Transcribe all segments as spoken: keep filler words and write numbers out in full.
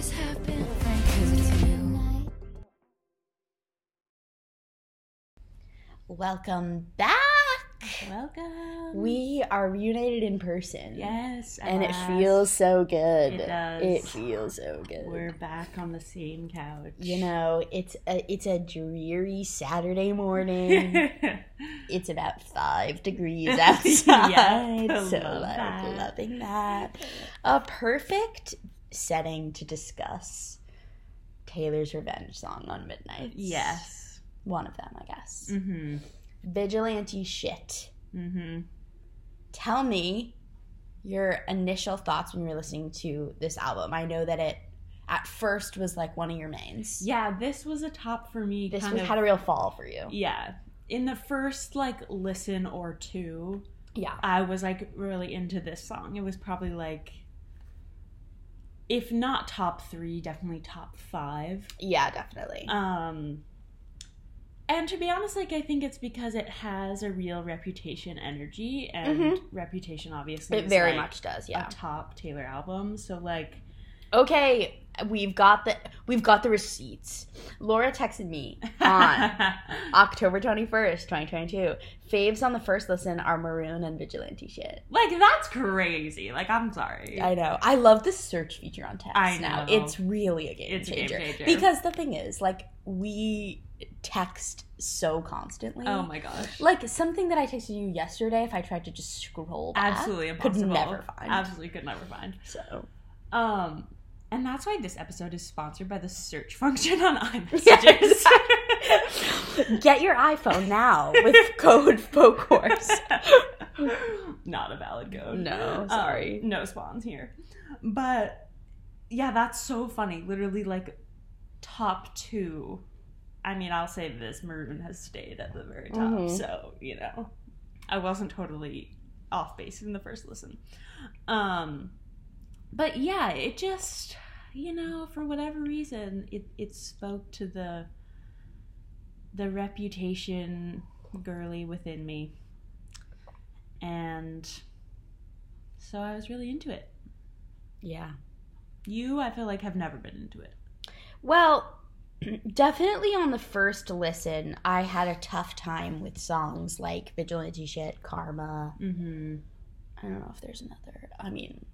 always happen because it's you. Welcome back. Welcome. We are reunited in person. Yes. And it feels so good. It does. It feels so good. We're back on the same couch. You know, it's a, it's a dreary Saturday morning. It's about five degrees outside. Yeah, so love like, that. Loving that. A perfect setting to discuss Taylor's revenge song on Midnight. Yes. One of them, I guess. Mm-hmm. Vigilante Shit. Mm-hmm. Tell me your initial thoughts when you were listening to this album. I know that it at first was like one of your mains. Yeah, this was a top for me. This kind was, of, had a real fall for you. Yeah. In the first like listen or two, yeah, I was like really into this song. It was probably like, if not top three, definitely top five. Yeah, definitely. Um... And to be honest, like, I think it's because it has a real Reputation energy, and mm-hmm. Reputation obviously it is, very like, much does, yeah, a top Taylor album. So like, okay, we've got the we've got the receipts. Laura texted me on October twenty-first, twenty twenty-two. Faves on the first listen are Maroon and Vigilante Shit. Like, that's crazy. Like, I'm sorry. I know. I love the search feature on text. I know. Now. It's really a game it's changer. It's a game changer. Because the thing is, like, we text so constantly. Oh my gosh. Like, something that I texted you yesterday, if I tried to just scroll back, absolutely impossible. Could never find. Absolutely could never find. So, um, and that's why this episode is sponsored by the search function on iMessages. Yes. Get your iPhone now with code FOCORS. Not a valid code. No, sorry. Um, no spawns here. But yeah, that's so funny. Literally, like, top two. I mean, I'll say this, Maroon has stayed at the very top, mm-hmm. so, you know, I wasn't totally off base in the first listen. Um, but yeah, it just, you know, for whatever reason, it, it spoke to the, the Reputation girly within me, and so I was really into it. Yeah. You, I feel like, have never been into it. Well... Definitely on the first listen, I had a tough time with songs like Vigilante Shit, Karma. Mm-hmm. I don't know if there's another. I mean,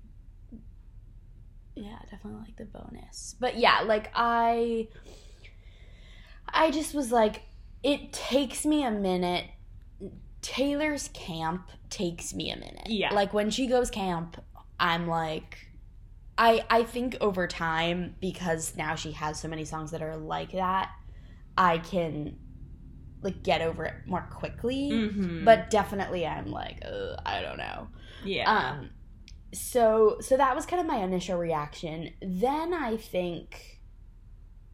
yeah, definitely like the bonus. But yeah, like I, I just was like, it takes me a minute. Taylor's camp takes me a minute. Yeah. Like when she goes camp, I'm like... I, I think over time, because now she has so many songs that are like that, I can, like, get over it more quickly. Mm-hmm. But definitely I'm like, ugh, I don't know. Yeah. Um. So, so that was kind of my initial reaction. Then I think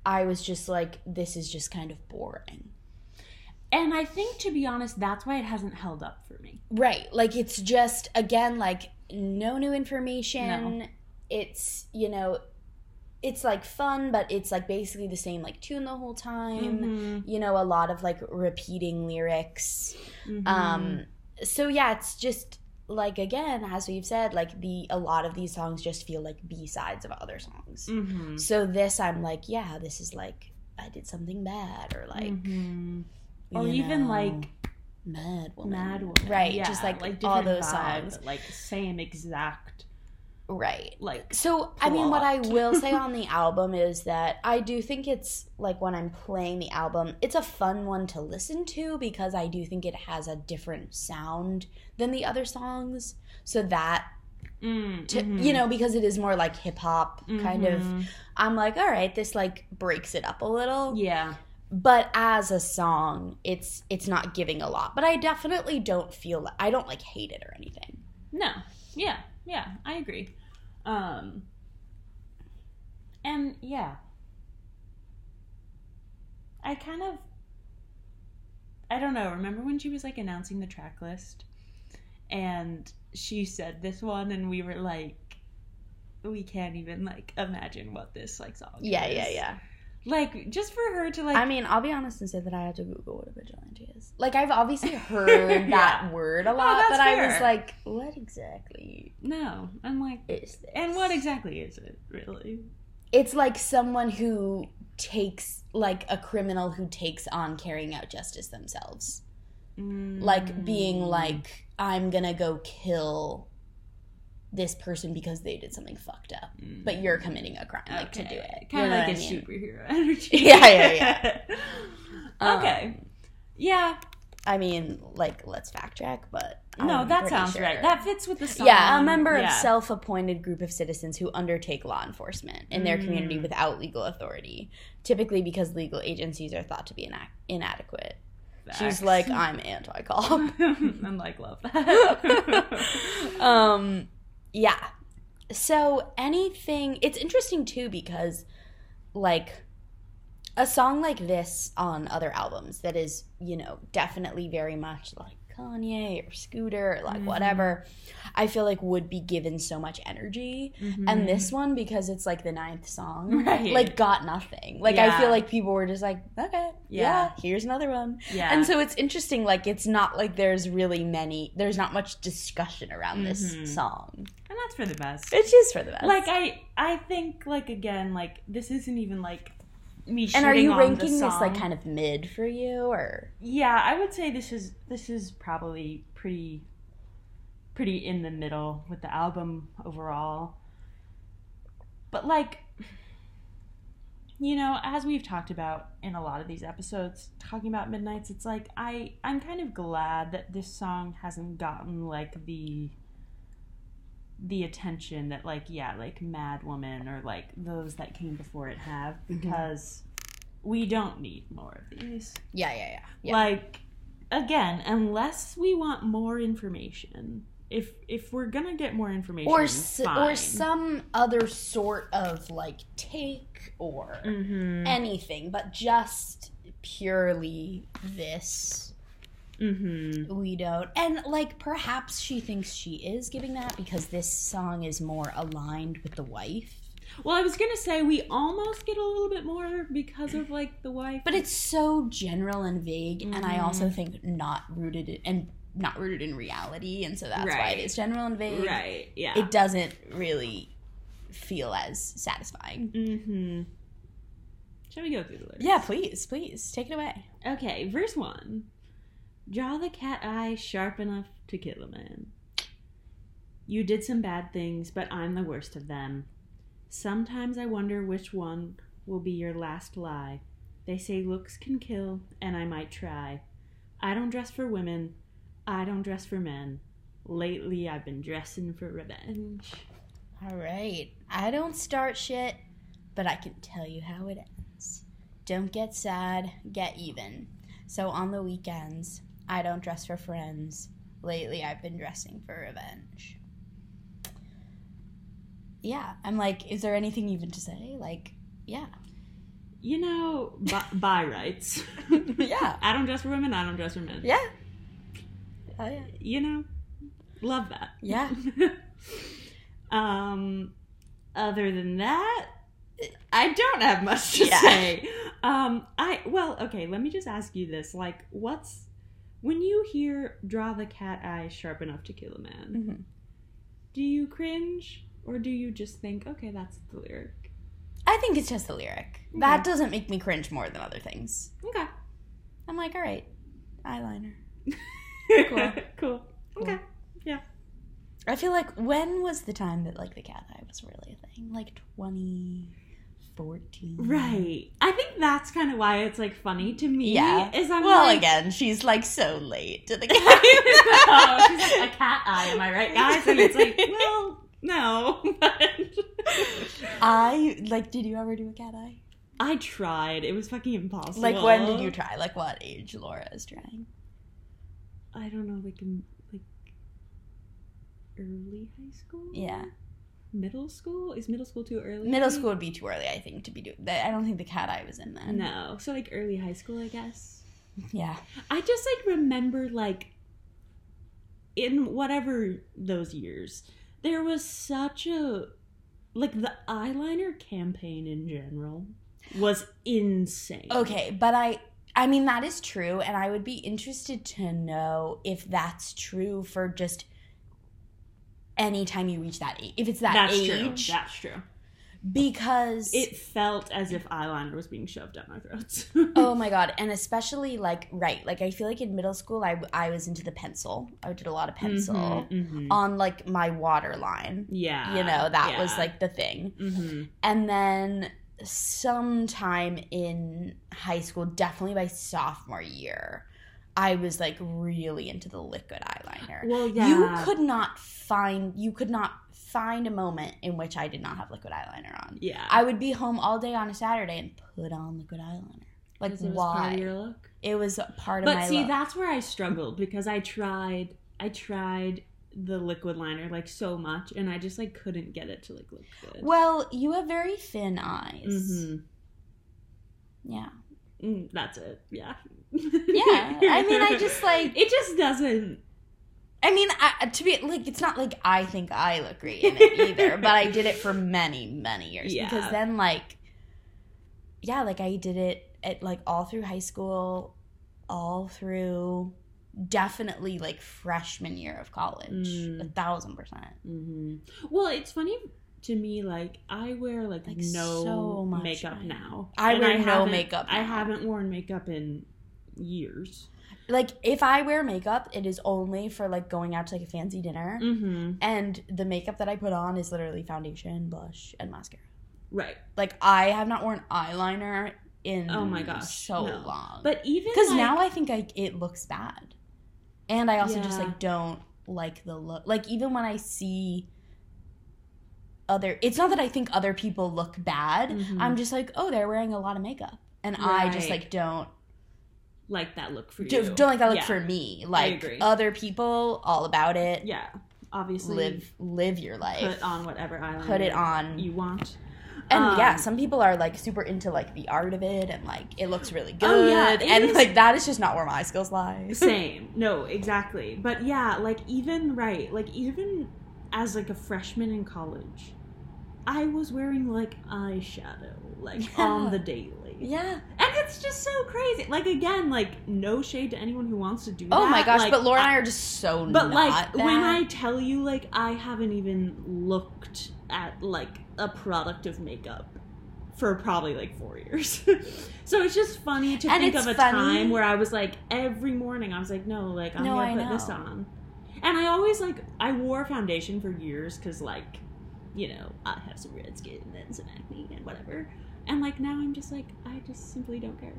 I was just like, this is just kind of boring. And I think, to be honest, that's why it hasn't held up for me. Right. Like, it's just, again, like, no new information. No. It's, you know, it's, like, fun, but it's, like, basically the same, like, tune the whole time. Mm-hmm. You know, a lot of, like, repeating lyrics. Mm-hmm. Um, so, yeah, it's just, like, again, as we've said, like, the a lot of these songs just feel like B-sides of other songs. Mm-hmm. So this, I'm like, yeah, this is, like, I did something bad, or, like, mm-hmm. or you even, know, like... Mad Woman. Mad Woman. Right, yeah, just, like, like all those vibes, songs. Like, same exact... Right. Like, so, plot. I mean, what I will say on the album is that I do think it's, like, when I'm playing the album, it's a fun one to listen to because I do think it has a different sound than the other songs. So that, mm, to, mm-hmm. you know, because it is more, like, hip-hop kind mm-hmm. of, I'm like, all right, this, like, breaks it up a little. Yeah. But as a song, it's it's not giving a lot. But I definitely don't feel, I don't, like, hate it or anything. No. Yeah. Yeah, I agree. Um, and, yeah. I kind of... I don't know. Remember when she was, like, announcing the track list? And she said this one, and we were like, we can't even, like, imagine what this, like, song yeah, is. Yeah, yeah, yeah. Like, just for her to, like... I mean, I'll be honest and say that I had to Google what a vigilante is. Like, I've obviously heard yeah. that word a lot, oh, but fair. I was like, what exactly? No, I'm like... Is this? And what exactly is it, really? It's like someone who takes, like a criminal who takes on carrying out justice themselves. Mm. Like being like, I'm gonna go kill this person because they did something fucked up. Mm. But you're committing a crime, like, okay. to do it. Kind of like a I mean? superhero energy. Yeah, yeah, yeah. um, okay. Yeah. I mean, like, let's fact check, but I'm No, that sounds sure. right. That fits with the song. Yeah, a member yeah. of self-appointed group of citizens who undertake law enforcement in their mm. community without legal authority, typically because legal agencies are thought to be ina- inadequate. Facts. She's like, I'm anti-cop. I'm like, love that. um, yeah. So anything... It's interesting, too, because, like... a song like this on other albums that is, you know, definitely very much like Kanye or Scooter or like mm-hmm. whatever, I feel like would be given so much energy. Mm-hmm. And this one, because it's like the ninth song, right. like got nothing. Like yeah. I feel like people were just like, okay, yeah, yeah here's another one. Yeah. And so it's interesting, like it's not like there's really many, there's not much discussion around mm-hmm. this song. And that's for the best. It's just for the best. Like I, I think like, again, like this isn't even like, Me and are you ranking this like kind of mid for you, or? Yeah, I would say this is this is probably pretty pretty in the middle with the album overall. But like, you know, as we've talked about in a lot of these episodes, talking about Midnights, it's like I I'm kind of glad that this song hasn't gotten like the the attention that like yeah like Mad Woman or like those that came before it have, because mm-hmm. we don't need more of these. Yeah, yeah, yeah, yeah. Like again, unless we want more information. If if we're gonna get more information, or s- or some other sort of like take or mm-hmm. anything, but just purely this. Mm-hmm. We don't. And, like, perhaps she thinks she is giving that because this song is more aligned with the wife. Well, I was going to say we almost get a little bit more because of, like, the wife. But it's so general and vague, mm-hmm. and I also think not rooted in, and not rooted in reality, and so that's right. why it is general and vague. Right, yeah. It doesn't really feel as satisfying. Mm-hmm. Shall we go through the lyrics? Yeah, please, please. Take it away. Okay, verse one. Draw the cat eye sharp enough to kill a man. You did some bad things, but I'm the worst of them. Sometimes I wonder which one will be your last lie. They say looks can kill, and I might try. I don't dress for women. I don't dress for men. Lately, I've been dressing for revenge. All right. I don't start shit, but I can tell you how it ends. Don't get sad. Get even. So on the weekends... I don't dress for friends. Lately, I've been dressing for revenge. Yeah. I'm like, is there anything even to say? Like, yeah. You know, by, by rights. Yeah. I don't dress for women. I don't dress for men. Yeah. Oh, yeah. You know, love that. Yeah. um, other than that, I don't have much to yeah. say. Um, I, well, okay, let me just ask you this. Like, what's... When you hear draw the cat eye sharp enough to kill a man, mm-hmm. do you cringe or do you just think, okay, that's the lyric? I think it's just the lyric. Okay. That doesn't make me cringe more than other things. Okay. I'm like, all right, eyeliner. Cool. Cool. Cool. Okay. Yeah. I feel like when was the time that, like, the cat eye was really a thing? Like, twenty fourteen Right. I think that's kind of why it's, like, funny to me. Yeah. Is I'm well, like, again, she's, like, so late to the cat eye. No, she's like, a cat eye, am I right, guys? And it's like, well, no. I, like, did you ever do a cat eye? I tried. It was fucking impossible. Like, when did you try? Like, what age Laura is trying? I don't know, like, in, like, early high school? Yeah. Middle school? Is middle school too early? Middle school would be too early, I think, to be doing that. I don't think the cat eye was in then. No. So, like, early high school, I guess. Yeah. I just, like, remember, like, in whatever those years, there was such a, like, the eyeliner campaign in general was insane. Okay, but I... I mean, that is true, and I would be interested to know if that's true for just... anytime you reach that age, if it's that that's age, that's true. That's true. because it felt as if eyeliner was being shoved down my throats. Oh my God. And especially like, right, like I feel like in middle school I, I was into the pencil. I did a lot of pencil mm-hmm, mm-hmm. on like my waterline. Yeah. You know, that yeah. was like the thing. Mm-hmm. And then sometime in high school, definitely by sophomore year, I was like really into the liquid eyeliner. Well, yeah. You could not find you could not find a moment in which I did not have liquid eyeliner on. Yeah. I would be home all day on a Saturday and put on liquid eyeliner. Like, why? It was part of your look? It was part of my look. But see, that's where I struggled because I tried I tried the liquid liner like so much and I just like couldn't get it to like look good. Well, you have very thin eyes. Mm-hmm. Yeah. Mm, that's it. Yeah. Yeah. I mean, I just like... It just doesn't... I mean, I, to be... Like, it's not like I think I look great in it either, but I did it for many, many years. Yeah. Because then, like... Yeah, like, I did it at, like, all through high school, all through definitely, like, freshman year of college. Mm. A thousand percent. Mm-hmm. Well, it's funny... To me, like, I wear, like, like no so much makeup right. now. I and wear I no makeup now. I haven't worn makeup in years. Like, if I wear makeup, it is only for, like, going out to, like, a fancy dinner. Mm-hmm. And the makeup that I put on is literally foundation, blush, and mascara. Right. Like, I have not worn eyeliner in oh my gosh, so no. long. But even, because like, now I think I, it looks bad. And I also yeah. just, like, don't like the look. Like, even when I see... Other, it's not that I think other people look bad. Mm-hmm. I'm just like, oh, they're wearing a lot of makeup, and right. I just like don't like that look for you. Don't, don't like that look yeah. for me. Like other people, all about it. Yeah, obviously, live live your life. Put on whatever eyeliner. Put it on you want. And um, yeah, some people are like super into like the art of it, and like it looks really good. Oh yeah, and is, like that is just not where my skills lie. Same. No, exactly. But yeah, like even right, like even as like a freshman in college. I was wearing, like, eyeshadow, like, yeah. on the daily. Yeah. And it's just so crazy. Like, again, like, no shade to anyone who wants to do oh that. Oh, my gosh, like, but Laura I, and I are just so but not But, like, that. When I tell you, like, I haven't even looked at, like, a product of makeup for probably, like, four years. So it's just funny to and think of a funny. time where I was, like, every morning I was like, no, like, I'm no, going to put know. this on. And I always, like, I wore foundation for years because, like, you know, I have some red skin and some acne and whatever. And, like, now I'm just, like, I just simply don't care.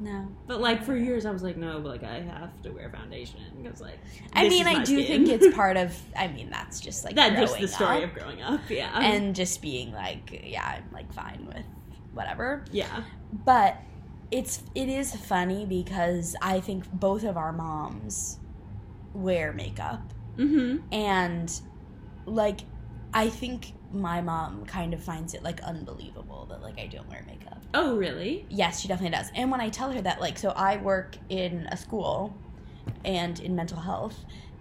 No. But, like, for years I was, like, no, but, like, I have to wear foundation because, like, I mean, I do skin. think it's part of, I mean, that's just, like, that's just the story up. of growing up, yeah. And just being, like, yeah, I'm, like, fine with whatever. Yeah. But it's, it is funny because I think both of our moms wear makeup. Mm-hmm. And, like, I think my mom kind of finds it, like, unbelievable that, like, I don't wear makeup. Oh, really? Yes, she definitely does. And when I tell her that, like, so I work in a school and in mental health,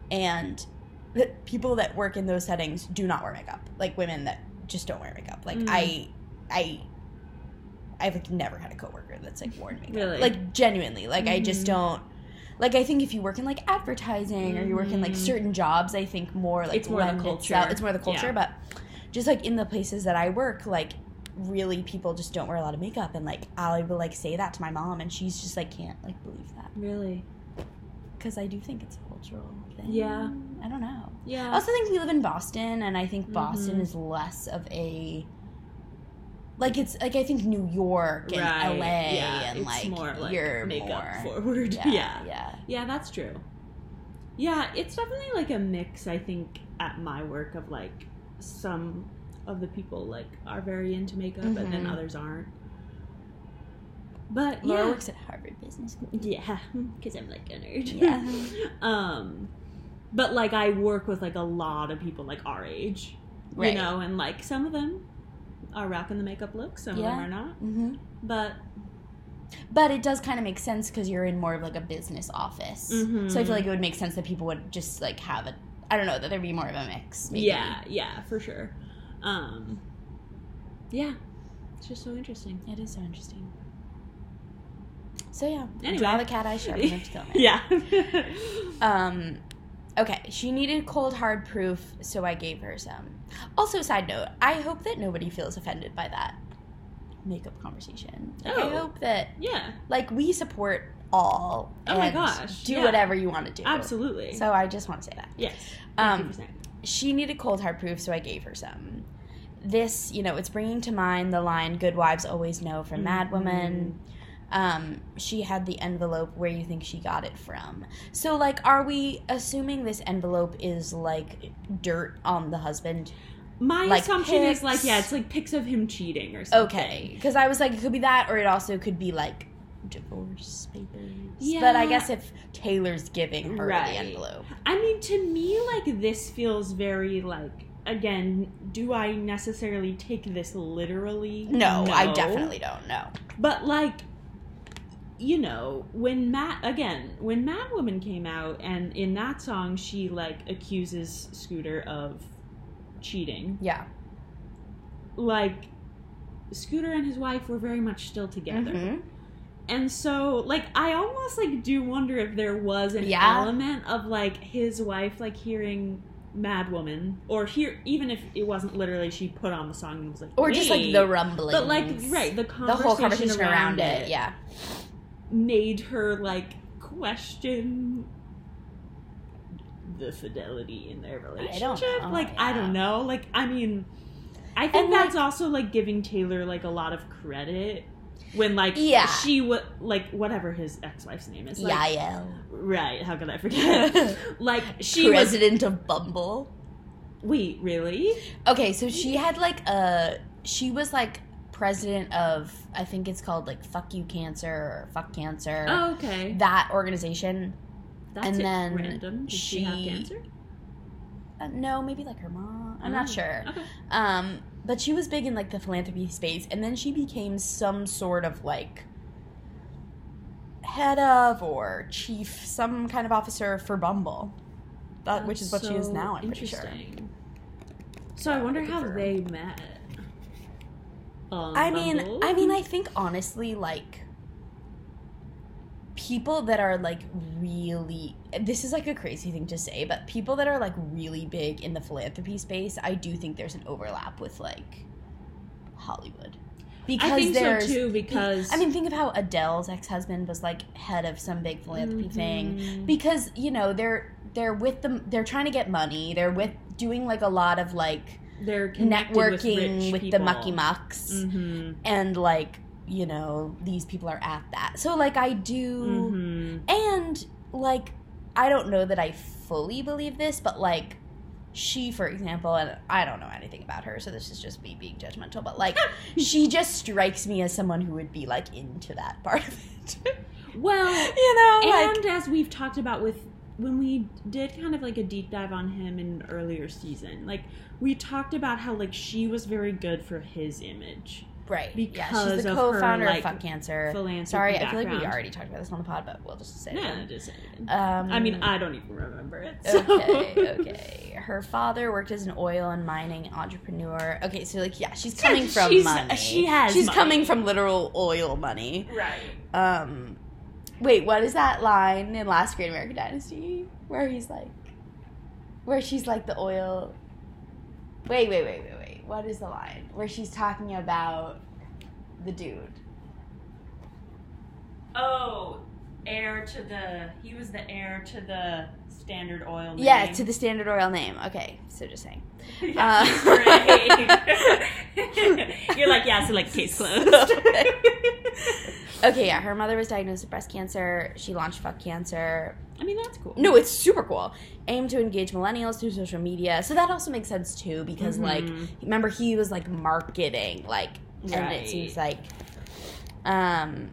and the people that work in those settings do not wear makeup. Like, women that just don't wear makeup. Like, mm. I, I, I've, like, never had a coworker that's, like, worn makeup. Really? Like, genuinely. Like, mm-hmm. I just don't. Like, I think if you work in, like, advertising or you work in, like, certain jobs, I think more, like, it's more the culture. It's, out, it's more the culture, yeah. But just, like, in the places that I work, like, really people just don't wear a lot of makeup. And, like, I will, like, say that to my mom, and she's just, like, can't, like, believe that. Really? Because I do think it's a cultural thing. Yeah. I don't know. Yeah. I also think we live in Boston, and I think Boston mm-hmm. is less of a... Like, it's, like, I think New York and right. L A yeah. and, it's like, more, like, you're makeup more... forward. Yeah, yeah. Yeah. Yeah, that's true. Yeah, it's definitely, like, a mix, I think, at my work of, like, some of the people, like, are very into makeup mm-hmm. and then others aren't. But, yeah. Laura works at Harvard Business School. Yeah, because I'm, like, a nerd. Yeah. um, but, like, I work with, like, a lot of people, like, our age. Right. You know, and, like, some of them are rocking the makeup look, some yeah. of them are not. Mm-hmm. But but it does kind of make sense because you're in more of, like, a business office. Mm-hmm. So I feel like it would make sense that people would just, like, have a, I don't know, that there'd be more of a mix, maybe. Yeah, yeah, for sure. Um, yeah. It's just so interesting. It is so interesting. So, yeah. Anyway. Draw the cat eye sharp enough to kill me. Yeah. um, Okay, she needed cold hard proof, so I gave her some. Also, side note, I hope that nobody feels offended by that makeup conversation. Like, oh, I hope that, yeah, like, we support all. Oh my gosh, do yeah. whatever you want to do. Absolutely. So I just want to say that. Yes. Um, she needed cold hard proof, so I gave her some. This, you know, it's bringing to mind the line "Good wives always know" from mm-hmm. Mad Woman. Um, she had the envelope. Where you think she got it from? So, like, are we assuming this envelope is like dirt on the husband? My like assumption pics? is like, yeah, it's like pics of him cheating or something. Okay, because I was like, it could be that, or it also could be like divorce papers. Yeah. But I guess if Taylor's giving her right. the envelope, I mean, to me, like, this feels very like. Again, do I necessarily take this literally? No, no, I definitely don't know. But, like, you know, when Matt, again, when Mad Woman came out, and in that song she, like, accuses Scooter of cheating. Yeah. Like, Scooter and his wife were very much still together. Mm-hmm. And so, like, I almost, like, do wonder if there was an yeah. element of, like, his wife, like, hearing... Mad Woman, or here, even if it wasn't literally she put on the song and was like, or just like the rumbling, but like right, the conversation, the whole conversation around, around it, it, yeah, made her like question the fidelity in their relationship. I don't know. Like, yeah. I don't know. Like, I mean, I think and that's like, also like giving Taylor like a lot of credit when like yeah. she would like whatever his ex-wife's name is, like, Yael. Right, how could I forget? Like, she President was... of Bumble. Wait, really? Okay, so she had, like, a... She was, like, president of... I think it's called, like, Fuck You Cancer or Fuck Cancer. Oh, okay. That organization. That's and then random. Did she... she have cancer? Uh, no, maybe, like, her mom. I'm oh. not sure. Okay. Um, but she was big in, like, the philanthropy space. And then she became some sort of, like... head of or chief, some kind of officer for Bumble, that, which is what so she is now, I'm pretty sure. So I wonder how they met. Um, I Bumble? mean, I mean, I think honestly, like, people that are like really, this is like a crazy thing to say, but people that are like really big in the philanthropy space, I do think there's an overlap with like Hollywood. Because I think so, too, because... I mean, think of how Adele's ex-husband was, like, head of some big philanthropy mm-hmm. thing. Because, you know, they're they're with them... They're trying to get money. They're with doing, like, a lot of, like... They're networking with, with the mucky-mucks. Mm-hmm. And, like, you know, these people are at that. So, like, I do... Mm-hmm. And, like, I don't know that I fully believe this, but, like... She, for example, and I don't know anything about her, so this is just me being judgmental, but, like, she just strikes me as someone who would be, like, into that part of it. Well, you know, and like, as we've talked about with, when we did kind of, like, a deep dive on him in an earlier season, like, we talked about how, like, she was very good for his image. Right. Because yeah, she's the co-founder of, her, like, of Fuck Cancer. Sorry, background. I feel like we already talked about this on the pod, but we'll just say yeah, it. Just it. Um, I mean, I don't even remember it. So. Okay, okay. Her father worked as an oil and mining entrepreneur. Okay, so, like, yeah, she's coming from she's, money. She has She's money. coming from literal oil money. Right. Um, wait, what is that line in Last Great American Dynasty where he's, like, where she's, like, the oil... Wait, wait, wait, wait. What is the line? Where she's talking about the dude. Oh, heir to the... He was the heir to the Standard Oil name. Yeah, to the Standard Oil name. Okay, so just saying. Yeah, uh, right. You're like, yeah, so like case closed. Okay, yeah, her mother was diagnosed with breast cancer. She launched Fuck Cancer. I mean, that's cool. No, it's super cool. Aim to engage millennials through social media. So that also makes sense, too, because, mm-hmm. like, remember, he was, like, marketing, like, right. and it seems like, um,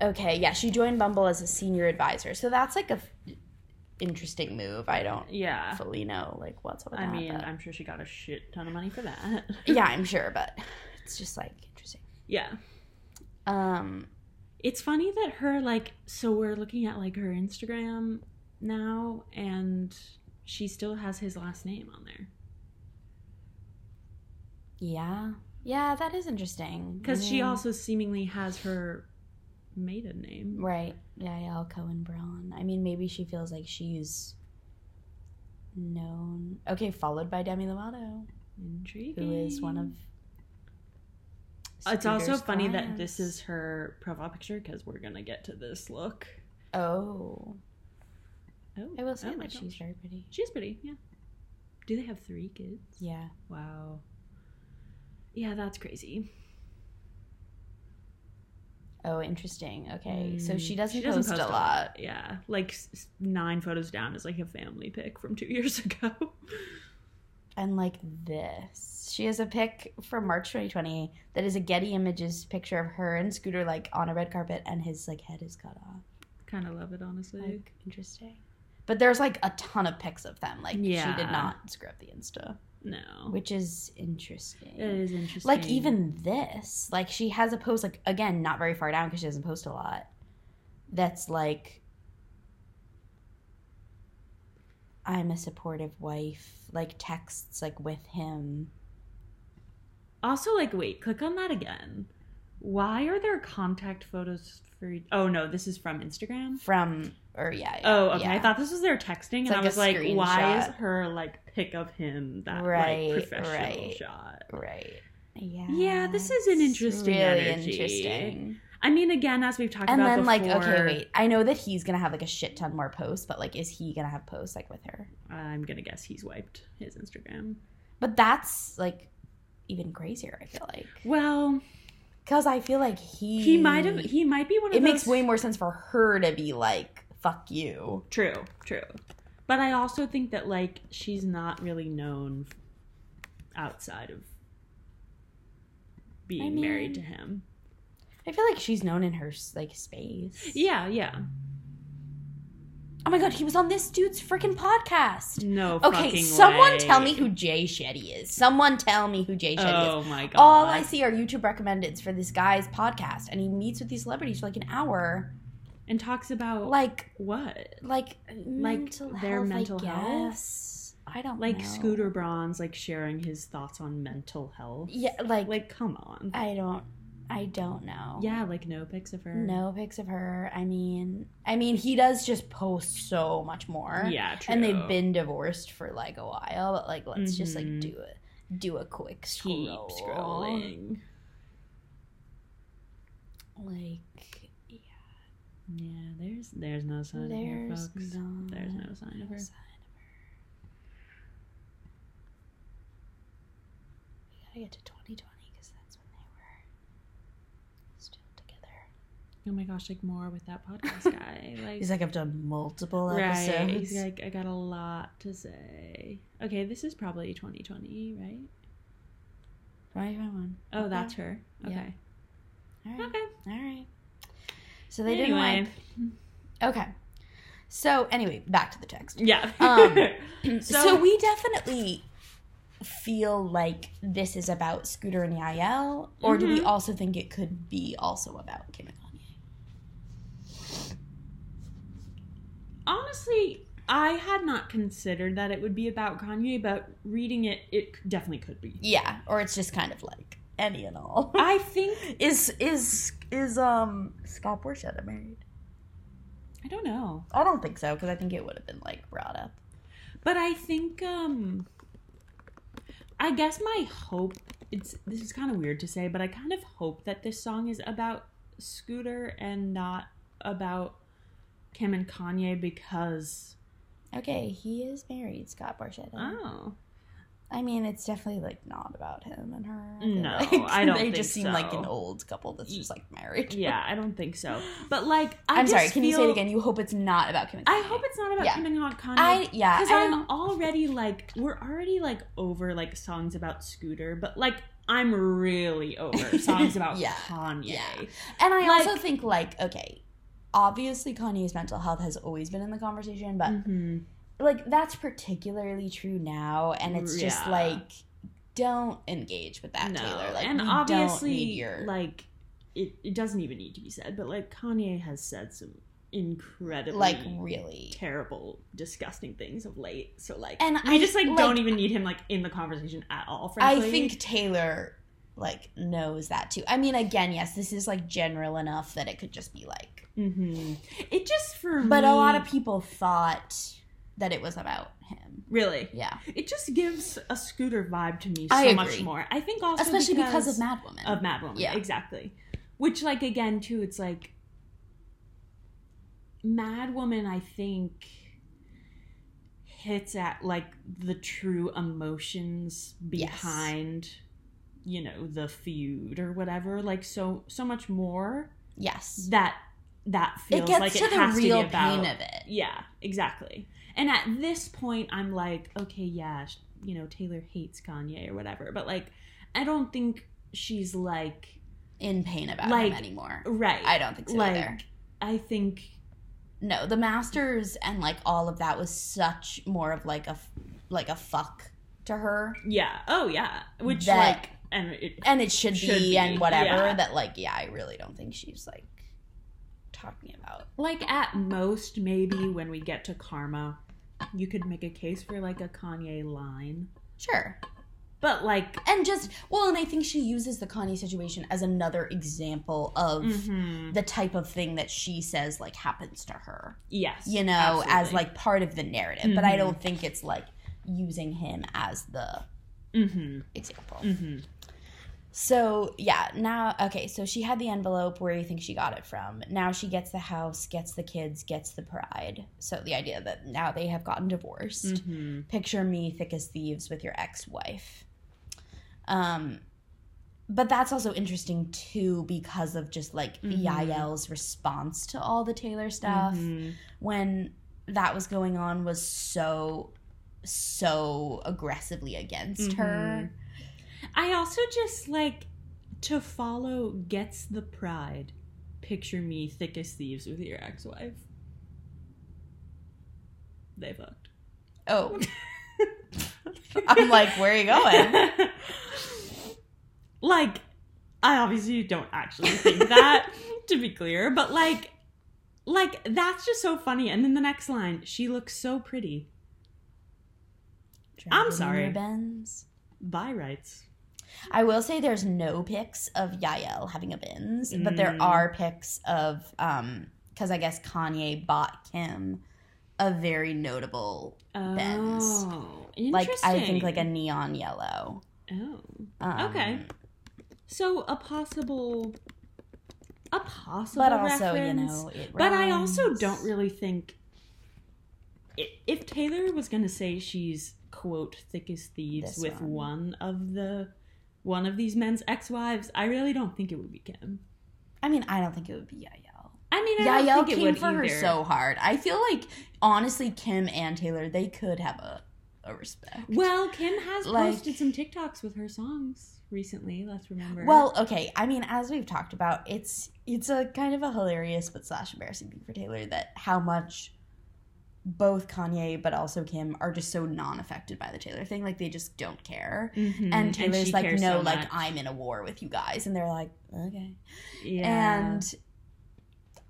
okay, yeah, she joined Bumble as a senior advisor. So that's, like, a f- interesting move. I don't yeah. fully know, like, what's going on. I mean, but... I'm sure she got a shit ton of money for that. Yeah, I'm sure, but it's just, like, interesting. Yeah. Um... It's funny that her, like, so we're looking at, like, her Instagram now, and she still has his last name on there. Yeah. Yeah, that is interesting. Because I mean, she also seemingly has her maiden name. Right. Yael Cohen Braun. I mean, maybe she feels like she's known. Okay, followed by Demi Lovato. Intriguing. Who is one of Scooter's It's also funny clients. That this is her profile picture, because we're going to get to this look. Oh. Oh. I will say oh that she's very pretty. She's pretty, yeah. Do they have three kids? Yeah. Wow. Yeah, that's crazy. Oh, interesting. Okay, mm. so she doesn't, she doesn't post, post a lot. lot. Yeah, like nine photos down is like a family pic from two years ago. And like this. She has a pic from March twenty twenty that is a Getty Images picture of her and Scooter like on a red carpet, and his like head is cut off. Kind of love it, honestly. Like, interesting. But there's like a ton of pics of them. Like yeah. she did not scrub the Insta. No. Which is interesting. It is interesting. Like even this, like she has a post, like again, not very far down because she doesn't post a lot. That's like, I'm a supportive wife. Like texts like with him. Also, like wait, click on that again. Why are there contact photos for? Oh no, this is from Instagram. From. Or yeah, yeah. Oh, okay. Yeah. I thought this was their texting, it's and like I was like, screenshot. Why is her like pic of him that right, like professional right, shot? Right. Yeah. Yeah, this is an interesting really energy. Interesting. I mean, again, as we've talked and about before. And then, like, okay, wait. I know that he's going to have, like, a shit ton more posts, but, like, is he going to have posts, like, with her? I'm going to guess he's wiped his Instagram. But that's, like, even crazier, I feel like. Well... Because I feel like he... He might have... He might be one of it those... It makes way more sense for her to be, like... Fuck you. True, true. But I also think that, like, she's not really known outside of being I mean, married to him. I feel like she's known in her, like, space. Yeah, yeah. Oh, my God. He was on this dude's freaking podcast. No fucking way. Okay, someone tell me who Jay Shetty is. Someone tell me who Jay Shetty is. Oh, my God. All I see are YouTube recommendeds for this guy's podcast, and he meets with these celebrities for, like, an hour. And talks about like what, like mental like their health, mental I guess. health. I don't like know. Scooter Braun's like sharing his thoughts on mental health. Yeah, like like come on. I don't, I don't know. Yeah, like no pics of her. No pics of her. I mean, I mean he does just post so much more. Yeah, true. And they've been divorced for like a while, but like let's mm-hmm. just like do a do a quick scroll. Keep scrolling. Like. Yeah, there's there's no sign there's of her, folks. No, there's no sign no of her. Sign of her. We gotta get to twenty twenty because that's when they were still together. Oh my gosh, like more with that podcast guy. Like he's like, I've done multiple episodes. Right. He's like, I got a lot to say. Okay, this is probably twenty twenty, right? twenty twenty-one. Oh, okay. That's her. Okay. Yeah. All right. Okay. All right. So they anyway. didn't wipe. Okay. So anyway, back to the text. Yeah. um, so, so we definitely feel like this is about Scooter and Yael, or mm-hmm. do we also think it could be also about Kim and Kanye? Honestly, I had not considered that it would be about Kanye, but reading it, it definitely could be. Yeah, or it's just kind of like any and all. I think is is. Is um Scott Borchetta married? I don't know. I don't think so, because I think it would have been like brought up. But I think um I guess my hope it's this is kind of weird to say, but I kind of hope that this song is about Scooter and not about Kim and Kanye because okay, he is married, Scott Borchetta. Oh. I mean, it's definitely, like, not about him and her. No, like, I don't think so. They just seem like an old couple that's just, like, married. Yeah, I don't think so. But, like, I I'm just sorry, can feel... you say it again? You hope it's not about Kim and Kanye. I hope it's not about yeah. Kim and Kanye. I, yeah. Because I'm already, like, we're already, like, over, like, songs about Scooter. But, like, I'm really over songs about yeah. Kanye. Yeah. And I like, also think, like, okay, obviously Kanye's mental health has always been in the conversation, but... Mm-hmm. Like, that's particularly true now, and it's yeah. just, like, don't engage with that, no. Taylor. Like, and obviously, don't need your... like, it, it doesn't even need to be said, but, like, Kanye has said some incredibly... Like, really... terrible, disgusting things of late, so, like... And I just, like, like don't even need him, like, in the conversation at all, frankly. I think Taylor... like, knows that too. I mean, again, yes, this is, like, general enough that it could just be, like... Mm-hmm. It just, for me... But a lot of people thought that it was about him. Really? Yeah. It just gives a Scooter vibe to me so I agree. much more. I think also Especially because... because of Mad Woman. Of Mad Woman, yeah. Exactly. Which, like, again, too, it's, like... Mad Woman, I think... hits at, like, the true emotions behind... Yes. you know, the feud or whatever, like, so so much more. Yes. That that feels it gets like to it the has real to be about, pain of it. Yeah, exactly. And at this point, I'm like, okay, yeah, you know, Taylor hates Kanye or whatever, but, like, I don't think she's, like... in pain about like, him anymore. Right. I don't think so like, either. I think... No, the Masters and, like, all of that was such more of, like, a, like a fuck to her. Yeah. Oh, yeah. Which, that, like... And it, and it should, should be, be and whatever yeah. that like yeah I really don't think she's like talking about like at most maybe when we get to Karma you could make a case for like a Kanye line sure but like and just well and I think she uses the Kanye situation as another example of mm-hmm. the type of thing that she says like happens to her yes you know absolutely. As like part of the narrative mm-hmm. but I don't think it's like using him as the mm-hmm. example mm-hmm. So, yeah, now, okay, so she had the envelope where you think she got it from. Now she gets the house, gets the kids, gets the pride. So the idea that now they have gotten divorced. Mm-hmm. Picture me thick as thieves with your ex-wife. Um, but that's also interesting, too, because of just, like, mm-hmm. Yael's response to all the Taylor stuff mm-hmm. when that was going on was so, so aggressively against mm-hmm. her. I also just, like, to follow gets the pride. Picture me thick as thieves with your ex-wife. They fucked. Oh. I'm like, where are you going? Like, I obviously don't actually think that, to be clear. But, like, like, that's just so funny. And then the next line, she looks so pretty. Driving I'm sorry. Benz. By rights. I will say there's no pics of Yael having a Benz, but there are pics of, um, because I guess Kanye bought Kim a very notable oh, Benz. Interesting. Like, I think like a neon yellow. Oh. Um, okay. So a possible, a possible But also, reference. You know, it But rhymes. I also don't really think, if Taylor was going to say she's, quote, thick as thieves this with one. one of the... one of these men's ex-wives, I really don't think it would be Kim. I mean, I don't think it would be Yael. I mean, I Yael don't think it would be Yael came for either. Her so hard. I feel like, honestly, Kim and Taylor, they could have a, a respect. Well, Kim has like, posted some TikToks with her songs recently, let's remember. Well, okay, I mean, as we've talked about, it's it's a kind of a hilarious but slash embarrassing thing for Taylor that how much both Kanye but also Kim are just so non-affected by the Taylor thing. Like, they just don't care. Mm-hmm. And Taylor's and like, no, so like, I'm in a war with you guys. And they're like, okay. Yeah. And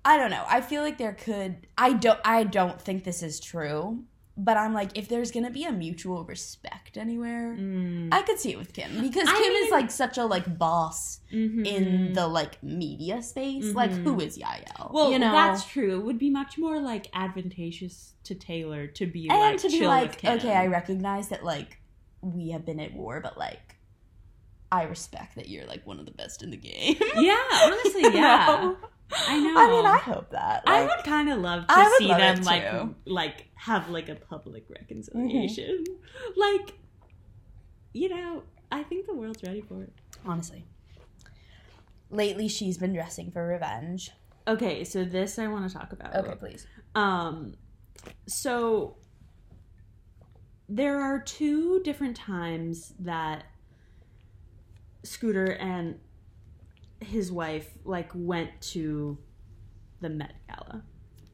I don't know. I feel like there could... I don't, I don't think this is true. But I'm like, if there's going to be a mutual respect anywhere, mm. I could see it with Kim. Because I Kim mean, is, like, such a, like, boss mm-hmm. in the, like, media space. Mm-hmm. Like, who is Yael? Well, you know? That's true. It would be much more, like, advantageous to Taylor to be, and like, to be chill like, with Kim. Okay, I recognize that, like, we have been at war, but, like, I respect that you're, like, one of the best in the game. Yeah, honestly, yeah. Know? I know. I mean, I hope that. Like, I would kind of love to see love them, like, like have, like, a public reconciliation. Mm-hmm. Like, you know, I think the world's ready for it. Honestly. Lately, she's been dressing for revenge. Okay, so this I want to talk about. Okay, please. Um, so, there are two different times that Scooter and... his wife, like, went to the Met Gala.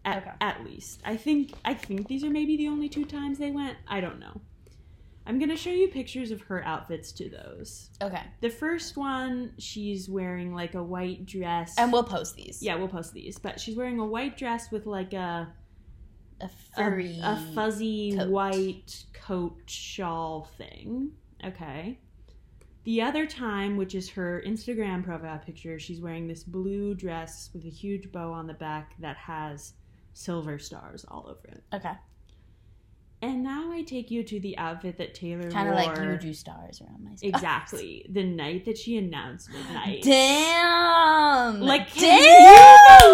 At, okay. at least. I think I think these are maybe the only two times they went. I don't know. I'm going to show you pictures of her outfits to those. Okay. The first one, she's wearing, like, a white dress. And we'll post these. Yeah, we'll post these. But she's wearing a white dress with, like, a... A furry... A, a fuzzy coat. White coat shawl thing. Okay. The other time, which is her Instagram profile picture, she's wearing this blue dress with a huge bow on the back that has silver stars all over it. Okay. And now I take you to the outfit that Taylor Kinda wore. Kind of like you do stars around my stars. Exactly. The night that she announced Midnight. Damn! Like, can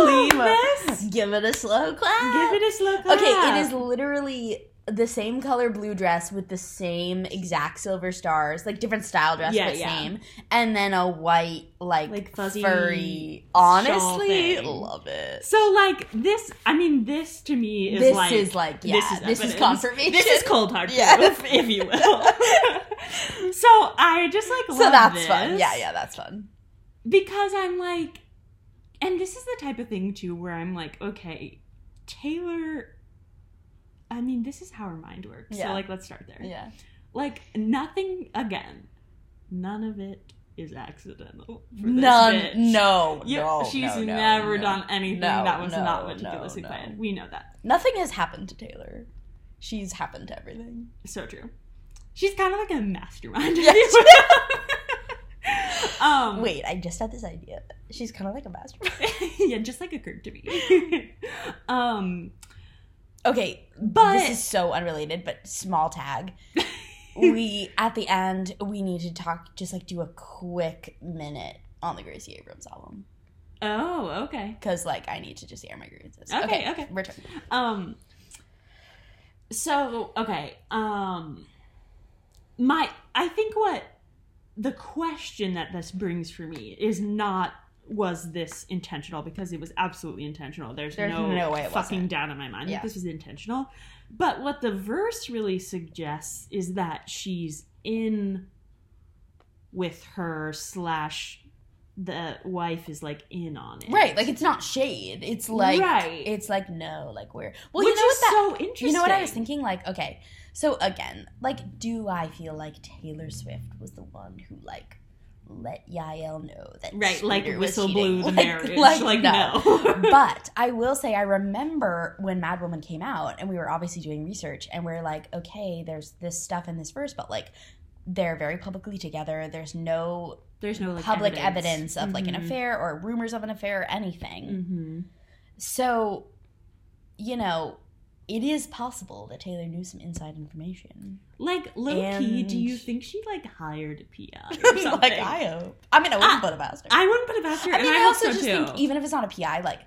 Damn! you believe this? Give it a slow clap. Give it a slow clap. Okay, it is literally the same color blue dress with the same exact silver stars, like different style dress, yeah, but yeah. same. And then a white, like, like fuzzy furry. Honestly, love it. So, like, this, I mean, this to me is this like. This is like, yeah, this is, this is confirmation. This is cold hard yeah. proof, if you will. So, I just, like, love this. So, that's this fun. Yeah, yeah, that's fun. Because I'm like, and this is the type of thing, too, where I'm like, okay, Taylor. I mean, this is how her mind works. Yeah. So, like, let's start there. Yeah. Like, nothing, again, none of it is accidental for this None. Bitch. No, you, no, She's no, never no, done anything no, that was no, not meticulously no, no. planned. We know that. Nothing has happened to Taylor. She's happened to everything. So true. She's kind of like a mastermind. Yeah, um, Wait, I just had this idea. She's kind of like a mastermind. Yeah, just, like, occurred to me. um... Okay, but this is so unrelated, but small tag. We, at the end, we need to talk, just like do a quick minute on the Gracie Abrams album. Oh, okay. Because, like, I need to just air my grievances. Okay, okay. okay. Return. Um, so, okay. Um, my, I think what the question that this brings for me is not. Was this intentional? Because it was absolutely intentional. There's, There's no, no way it fucking wasn't. Doubt in my mind yeah. that this was intentional. But what the verse really suggests is that she's in with her slash the wife is like in on it. Right. Like it's not shade. It's like, right. it's like, no, like we're, well, Which you know is what that, so interesting. You know what I was thinking? Like, okay. So again, like, do I feel like Taylor Swift was the one who like, let Yael know that right Scooter like whistle was blew the marriage like, like, like no, no. But I will say I remember when Mad Woman came out and we were obviously doing research and we we're like, okay, there's this stuff in this verse, but like they're very publicly together, there's no there's no like, public evidence, evidence of mm-hmm. like an affair or rumors of an affair or anything mm-hmm. So you know it is possible that Taylor knew some inside information. Like, low-key, do you think she, like, hired a P I or something? Like, I hope. I mean, I wouldn't I, put it past her. I wouldn't put it past her, I mean, and I, I also just too. think, even if it's not a P I, like,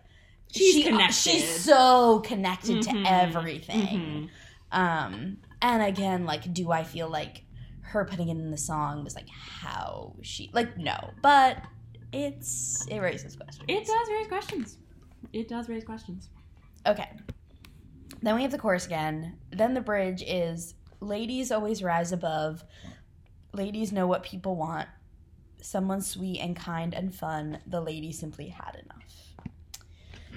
she's she, connected. She's so connected mm-hmm. to everything. Mm-hmm. Um, and again, like, do I feel like her putting it in the song was, like, how she... Like, no. But it's... It raises questions. It does raise questions. It does raise questions. Okay. Then we have the chorus again. Then the bridge is, ladies always rise above. Ladies know what people want. Someone sweet and kind and fun. The lady simply had enough.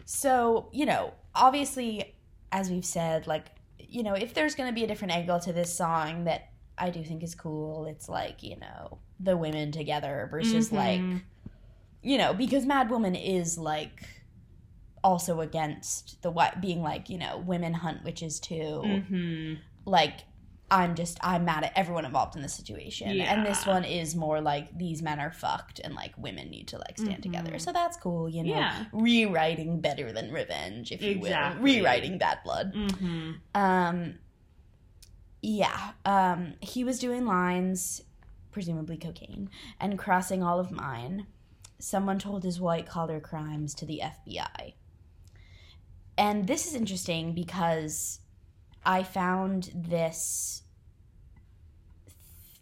So, you know, obviously, as we've said, like, you know, if there's going to be a different angle to this song that I do think is cool, it's like, you know, the women together versus, mm-hmm. like, you know, because Mad Woman is, like... also against the what being like, you know, women hunt witches too. Mm-hmm. Like, I'm just, I'm mad at everyone involved in this situation. Yeah. And this one is more like, these men are fucked and, like, women need to, like, stand mm-hmm. together. So that's cool, you know. Yeah. Rewriting Better Than Revenge, if exactly. you will. Rewriting Bad Blood. Mm-hmm. Um, yeah. Um, he was doing lines, presumably cocaine, and crossing all of mine. Someone told his white-collar crimes to the F B I. And this is interesting because I found this,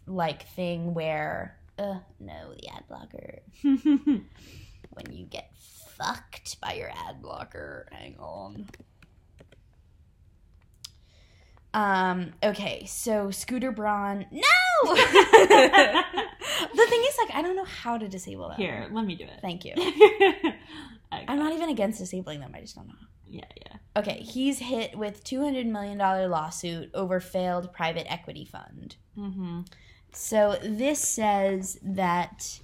like, thing where, uh, no, the ad blocker. When you get fucked by your ad blocker. Hang on. Um, okay, so Scooter Braun. No! The thing is, like, I don't know how to disable them. Here, let me do it. Thank you. I'm not even against disabling them. I just don't know. Yeah, yeah. Okay, he's hit with two hundred million dollars lawsuit over failed private equity fund. Mm-hmm. So this says that,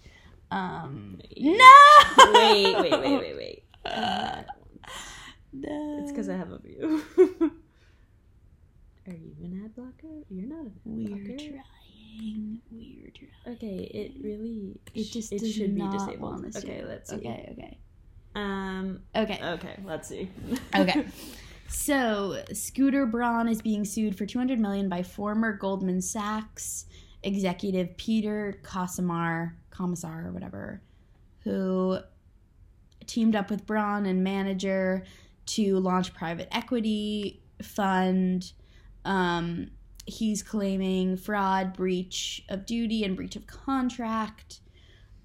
um... Wait. No! Wait, wait, wait, wait, wait. Uh, no. It's because I have a view. Are you an ad blocker? You're not an ad blocker. We're trying. fucking weird. Okay, it really it just it does should not be disabled. Want this okay, year. Let's see. Okay, okay. Um okay. Okay, let's see. Okay. So, Scooter Braun is being sued for two hundred million dollars by former Goldman Sachs executive Peter Kosamar, Kommissar or whatever, who teamed up with Braun and manager to launch private equity fund. Um, he's claiming fraud, breach of duty, and breach of contract.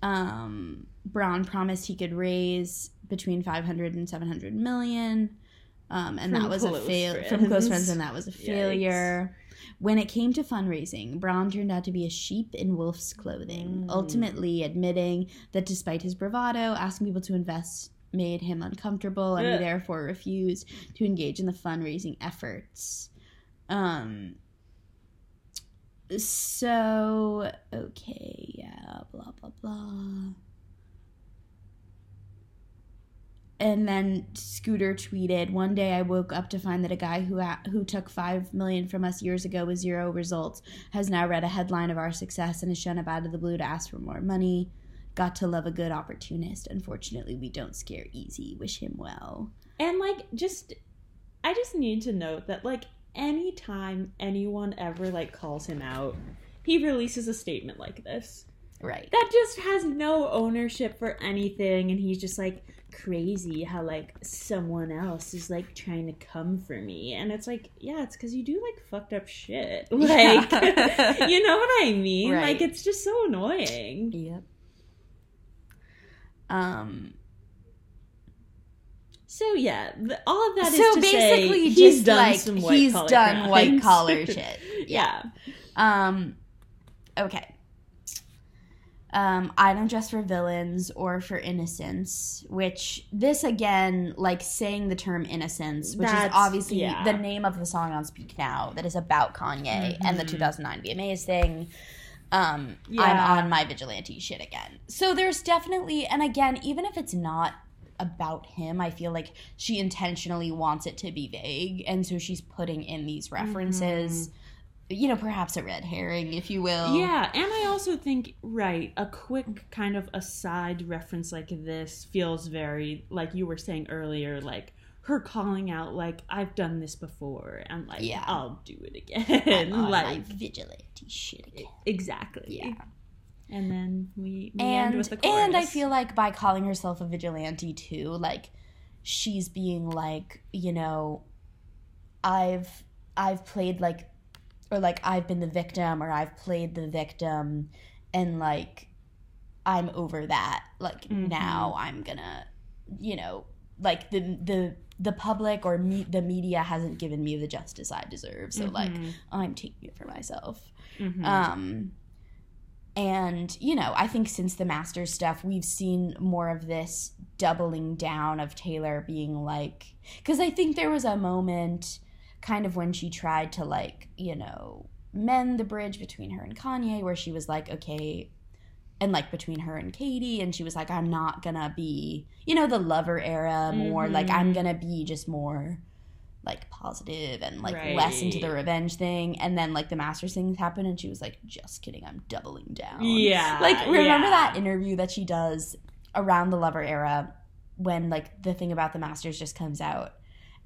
Um, Braun promised he could raise between five hundred and seven hundred million dollars. Um, and from that was a fail from close friends, and that was a failure. Yikes. When it came to fundraising, Braun turned out to be a sheep in wolf's clothing, mm. ultimately admitting that despite his bravado, asking people to invest made him uncomfortable, and yeah. he therefore refused to engage in the fundraising efforts. Um. So, okay, yeah, blah, blah, blah. And then Scooter tweeted, "One day I woke up to find that a guy who ha- who took five million dollars from us years ago with zero results has now read a headline of our success and has shown up out of the blue to ask for more money. Got to love a good opportunist. Unfortunately, we don't scare easy. Wish him well." And, like, just, I just need to note that, like, anytime anyone ever, like, calls him out, he releases a statement like this. Right. That just has no ownership for anything, and he's just, like, crazy how, like, someone else is, like, trying to come for me. And it's like, yeah, it's because you do, like, fucked up shit. Like, yeah. You know what I mean? Right. Like, it's just so annoying. Yep. Um... So, yeah, the, all of that so is to say he's done like, some white-collar crimes. White-collar shit. Yeah. yeah. Um, okay. Um, I don't dress for villains or for innocence, which this, again, like saying the term innocence, which That's, is obviously yeah. the name of the song on Speak Now that is about Kanye mm-hmm. and the two thousand nine V M As thing. Um, yeah. I'm on my vigilante shit again. So there's definitely, and again, even if it's not about him, I feel like she intentionally wants it to be vague, and so she's putting in these references, mm-hmm. you know, perhaps a red herring, if you will. Yeah, and I also think, right, a quick kind of aside reference like this feels very, like you were saying earlier, like her calling out, like, I've done this before, and like, yeah. I'll do it again. I'm on like my vigilante shit again. Exactly. Yeah. And then we, we and, end with the chorus. And I feel like by calling herself a vigilante, too, like, she's being like, you know, I've I've played, like, or, like, I've been the victim, or I've played the victim, and, like, I'm over that. Like, mm-hmm. now I'm gonna, you know, like, the the the public or me, the media hasn't given me the justice I deserve, so, mm-hmm. like, I'm taking it for myself. Mm-hmm. Um... And, you know, I think since the Masters stuff, we've seen more of this doubling down of Taylor being like, because I think there was a moment kind of when she tried to, like, you know, mend the bridge between her and Kanye, where she was like, okay, and like between her and Katie, and she was like, I'm not gonna be, you know, the Lover era more, mm-hmm. like I'm gonna be just more like positive and like right. less into the revenge thing, and then like the Masters things happened, and she was like, just kidding, I'm doubling down. Yeah, like remember yeah. that interview that she does around the Lover era when like the thing about the Masters just comes out,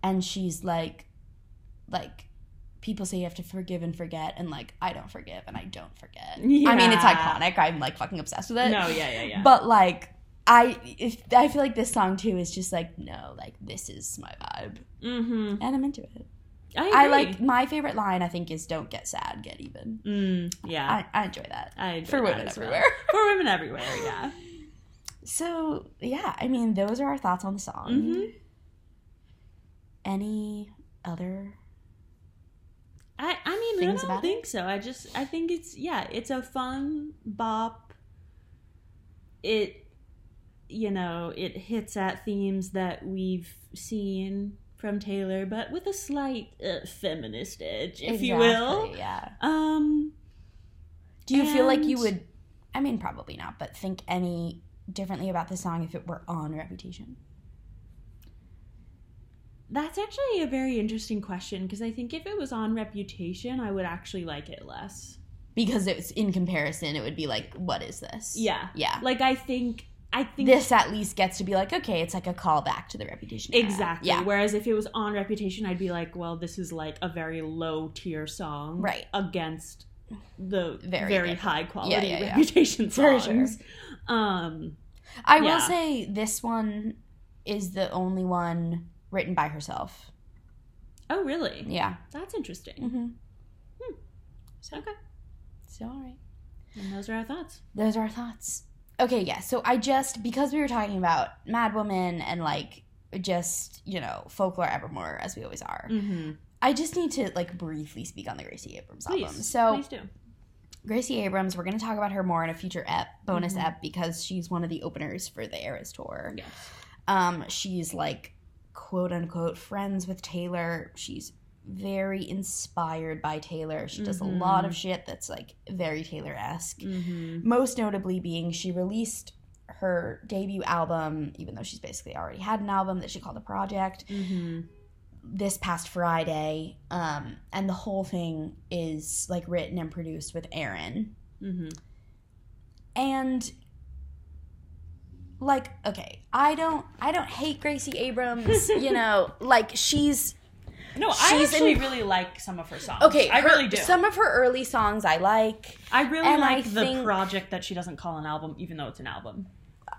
and she's like, like people say you have to forgive and forget, and like I don't forgive and I don't forget. Yeah. I mean, it's iconic. I'm like fucking obsessed with it. No, yeah, yeah, yeah. But like. I if, I feel like this song, too, is just like, no, like, this is my vibe. Mm-hmm. And I'm into it. I agree. I like, my favorite line, I think, is don't get sad, get even. Mm, yeah. I, I enjoy that. I enjoy For women that everywhere. Well. For women everywhere, yeah. So, yeah, I mean, those are our thoughts on the song. Mm-hmm. Any other I I mean, I don't think it? so. I just, I think it's, yeah, it's a fun bop. It... You know, it hits at themes that we've seen from Taylor, but with a slight uh, feminist edge, if exactly, you will. Yeah. Um, Do you and... feel like you would, I mean, probably not, but think any differently about the song if it were on Reputation? That's actually a very interesting question, because I think if it was on Reputation, I would actually like it less. because it's in comparison, it would be like, what is this? Yeah. Yeah. Like, I think... I think this at least gets to be like, okay, it's like a callback to the Reputation era. Exactly. Yeah. Whereas if it was on Reputation, I'd be like, well, this is like a very low tier song, right, against the very, very high quality yeah, yeah, Reputation yeah. songs. For sure. Um, I yeah. will say this one is the only one written by herself. Oh, really? Yeah, that's interesting. Mm-hmm. Hmm. So, okay. So all right. And those are our thoughts. Those are our thoughts. Okay, yeah, so I just, because we were talking about Mad Woman and, like, just, you know, Folklore, Evermore, as we always are, mm-hmm. I just need to, like, briefly speak on the Gracie Abrams please, album. So, please do. Gracie Abrams, we're going to talk about her more in a future ep, bonus mm-hmm. ep, because she's one of the openers for the Eras Tour. Yes. Um, she's, like, quote-unquote friends with Taylor. She's very inspired by Taylor. She does mm-hmm. a lot of shit that's like very Taylor-esque. Mm-hmm. Most notably being she released her debut album, even though she's basically already had an album that she called The Project, mm-hmm. this past Friday. Um, and the whole thing is like written and produced with Aaron. Mm-hmm. And like, okay, I don't, I don't hate Gracie Abrams. You know, like she's. No, she's I actually in, really like some of her songs. Okay, I her, really do. Some of her early songs I like. I really and like I the think, project that she doesn't call an album, even though it's an album.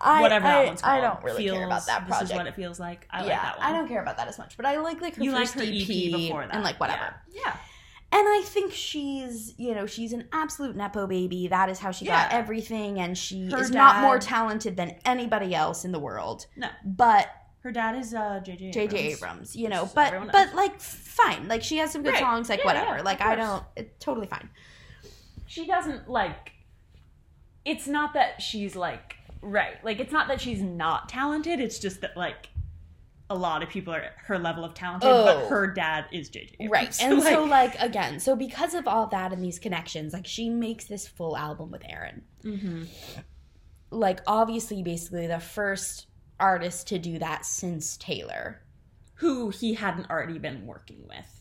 I, Whatever I, that one's called. I don't really feels, care about that project. This is what it feels like. I yeah, like that one. I don't care about that as much, but I like like her you first like her E P, E P before that and like whatever. Yeah. yeah. And I think she's, you know, she's an absolute nepo baby. That is how she yeah. got everything, and she her is dad, not more talented than anybody else in the world. No, but. Her dad is uh, J J Abrams, J J Abrams, you know, but but like fine, like she has some good right. songs, like yeah, whatever, yeah, like I don't, it's totally fine. She doesn't like. It's not that she's like right, like it's not that she's not talented. It's just that like a lot of people are at her level of talented, oh. but her dad is J J Abrams, right? And like, so like again, so because of all that and these connections, like she makes this full album with Aaron. Mm-hmm. Like obviously, basically the first. Artist to do that since Taylor, who he hadn't already been working with.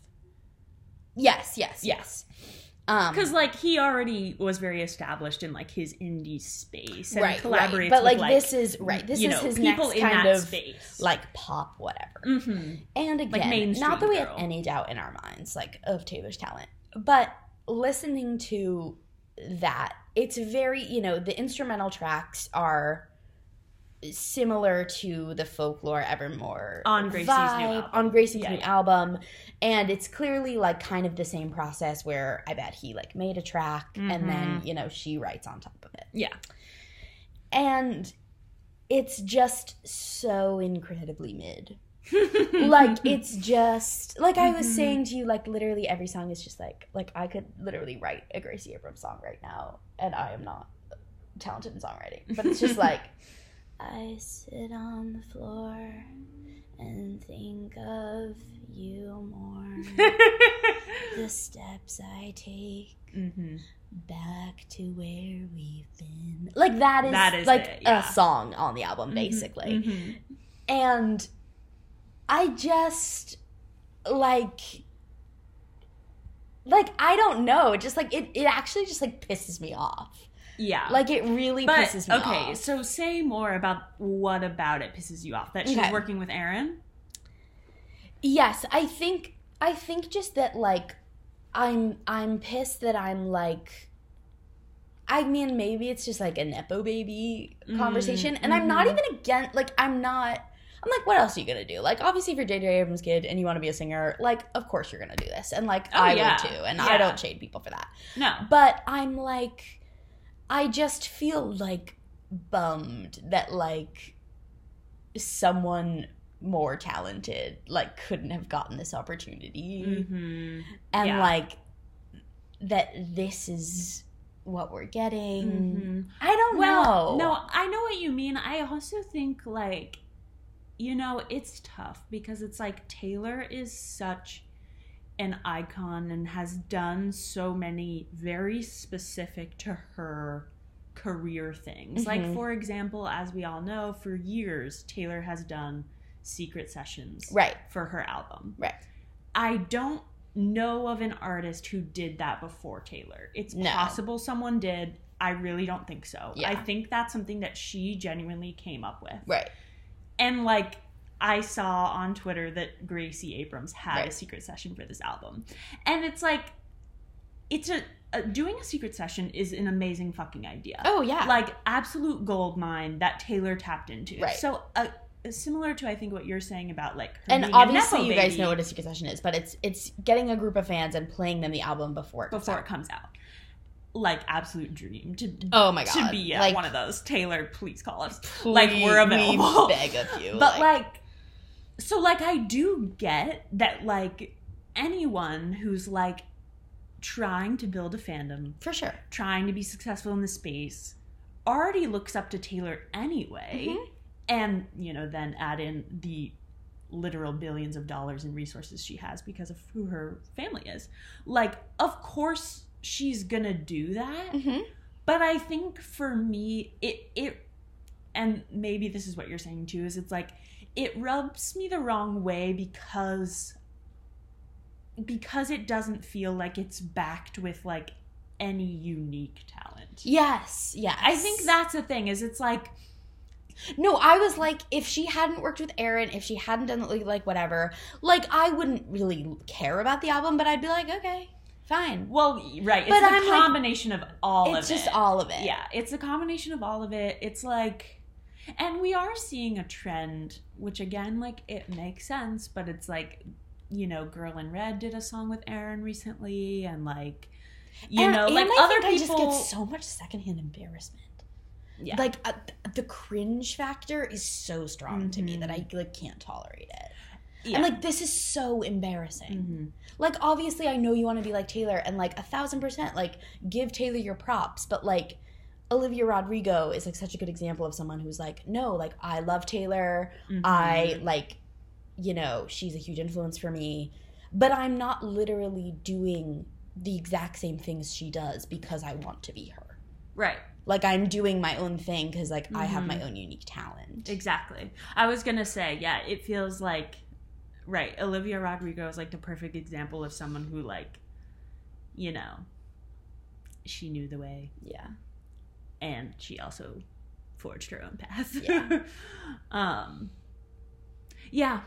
Yes, yes, yes. Um, because like he already was very established in like his indie space, and right? Collaborates right. But with, like, like this is right. This is know, his people next in kind that of space. Like pop, whatever. Mm-hmm. And again, like not that we have any doubt in our minds like of Taylor's talent, but listening to that, it's very you know the instrumental tracks are. Similar to the Folklore Evermore on Gracie's vibe, new album. On Gracie's yeah. new album. And it's clearly like kind of the same process where I bet he like made a track mm-hmm. and then, you know, she writes on top of it. Yeah. And it's just so incredibly mid. Like it's just like I was mm-hmm. saying to you, like literally every song is just like like I could literally write a Gracie Abrams song right now and I am not talented in songwriting. But it's just like I sit on the floor and think of you more. The steps I take mm-hmm. back to where we've been. Like that is, that is like it, yeah. a song on the album, mm-hmm. basically. Mm-hmm. And I just like, like I don't know. Just like it, it actually just like pisses me off. Yeah. Like, it really but, pisses me okay, off. Okay, so say more about what about it pisses you off. That she's okay. working with Aaron? Yes, I think, I think just that, like, I'm, I'm pissed that I'm, like, I mean, maybe it's just, like, a nepo baby mm-hmm. conversation. And mm-hmm. I'm not even against, like, I'm not, I'm like, what else are you going to do? Like, obviously, if you're J J. Abrams' kid and you want to be a singer, like, of course you're going to do this. And, like, oh, I yeah. would, too. And yeah. I don't shade people for that. No. But I'm, like... I just feel, like, bummed that, like, someone more talented, like, couldn't have gotten this opportunity. Mm-hmm. And, yeah. like, that this is what we're getting. Mm-hmm. I don't well, know. No, I know what you mean. I also think, like, you know, it's tough because it's, like, Taylor is such... an icon and has done so many very specific to her career things. Mm-hmm. Like, for example, as we all know, for years, Taylor has done secret sessions right. for her album. Right. I don't know of an artist who did that before Taylor. It's no. possible someone did. I really don't think so. Yeah. I think that's something that she genuinely came up with. Right. And, like, I saw on Twitter that Gracie Abrams had right. a secret session for this album. And it's like, it's a, a doing a secret session is an amazing fucking idea. Oh, yeah. Like, absolute gold mine that Taylor tapped into. Right. So, uh, similar to, I think, what you're saying about, like, her and obviously Nepo you baby, guys know what a secret session is, but it's it's getting a group of fans and playing them the album before it comes before out. Before it comes out. Like, absolute dream to oh my god to be uh, like, one of those. Taylor, please call us. Please, like, we're available. We beg of you. But, like, like, so, like, I do get that, like, anyone who's, like, trying to build a fandom. For sure. Trying to be successful in the space already looks up to Taylor anyway. Mm-hmm. And, you know, then add in the literal billions of dollars in resources she has because of who her family is. Like, of course she's going to do that. Mm-hmm. But I think for me, it, it, and maybe this is what you're saying too, is it's like, it rubs me the wrong way because, because it doesn't feel like it's backed with, like, any unique talent. Yes, yes. I think that's the thing, is it's like... No, I was like, if she hadn't worked with Aaron, if she hadn't done, like, whatever, like, I wouldn't really care about the album, but I'd be like, okay, fine. Well, right. But it's a combination like, of all of it. It's just all of it. Yeah, it's a combination of all of it. It's like, and we are seeing a trend, which, again, like, it makes sense, but it's like, you know, Girl in Red did a song with Aaron recently, and, like, you and, know, and like, I other think people. I just get so much secondhand embarrassment. Yeah. Like, uh, the cringe factor is so strong mm-hmm. to me that I, like, can't tolerate it. Yeah. And, like, this is so embarrassing. Mm-hmm. Like, obviously, I know you want to be like Taylor and, like, a thousand percent, like, give Taylor your props. But, like, Olivia Rodrigo is, like, such a good example of someone who's, like, no, like, I love Taylor. Mm-hmm. I, like, you know, she's a huge influence for me. But I'm not literally doing the exact same things she does because I want to be her. Right. Like, I'm doing my own thing because, like, mm-hmm. I have my own unique talent. Exactly. I was going to say, yeah, it feels like, right, Olivia Rodrigo is, like, the perfect example of someone who, like, you know, she knew the way. Yeah. And she also forged her own path. Yeah. um, yeah.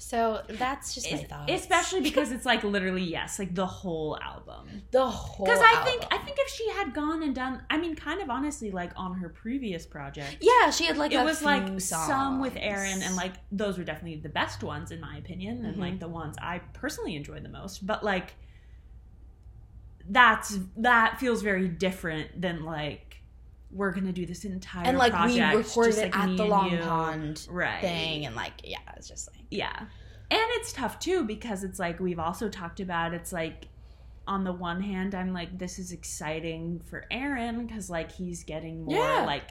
So that's just my thoughts. Especially because it's, like, literally, yes, like, the whole album. The whole album. Because I think I think if she had gone and done, I mean, kind of honestly, like, on her previous project. Yeah, she had, like, it was, like, some with Aaron, and, like, those were definitely the best ones, in my opinion, and, mm-hmm. like, the ones I personally enjoyed the most. But, like, that's that feels very different than, like, we're going to do this entire project. And, like, project, we recorded just, like, it at the Long you. Pond right. thing. And, like, yeah, it's just, like... Yeah. And it's tough, too, because it's, like, we've also talked about, it's, like, on the one hand, I'm, like, this is exciting for Aaron because, like, he's getting more, yeah. like,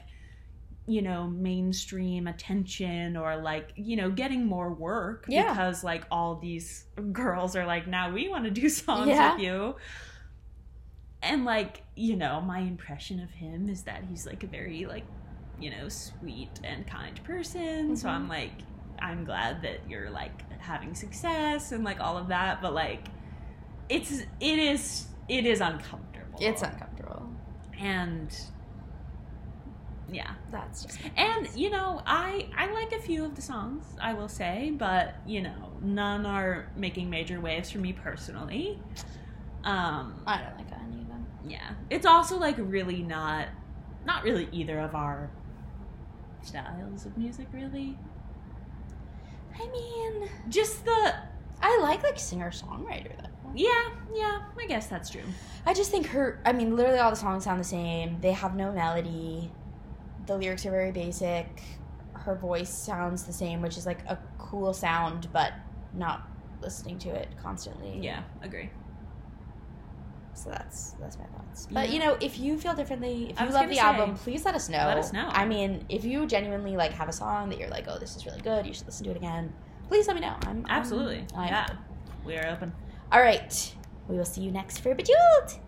you know, mainstream attention or, like, you know, getting more work yeah. because, like, all these girls are, like, now we want to do songs yeah. with you. And, like, you know, my impression of him is that he's, like, a very, like, you know, sweet and kind person. Mm-hmm. So I'm, like, I'm glad that you're, like, having success and, like, all of that. But, like, it's, it is, it is uncomfortable. It's uncomfortable. And, yeah. That's just. And, you know, I, I like a few of the songs, I will say. But, you know, none are making major waves for me personally. Um, I don't like that. Yeah. It's also, like, really not, not really either of our styles of music, really. I mean... Just the... I like, like, singer-songwriter, though. Yeah, yeah. I guess that's true. I just think her... I mean, literally all the songs sound the same. They have no melody. The lyrics are very basic. Her voice sounds the same, which is, like, a cool sound, but not listening to it constantly. Yeah, agree. So that's that's my thoughts. But, yeah. you know, if you feel differently, if you love the say, album, please let us know. Let us know. I mean, if you genuinely, like, have a song that you're like, oh, this is really good, you should listen to it again, please let me know. I'm Absolutely. I'm, I'm yeah. Open. We are open. All right. We will see you next for Bejeweled.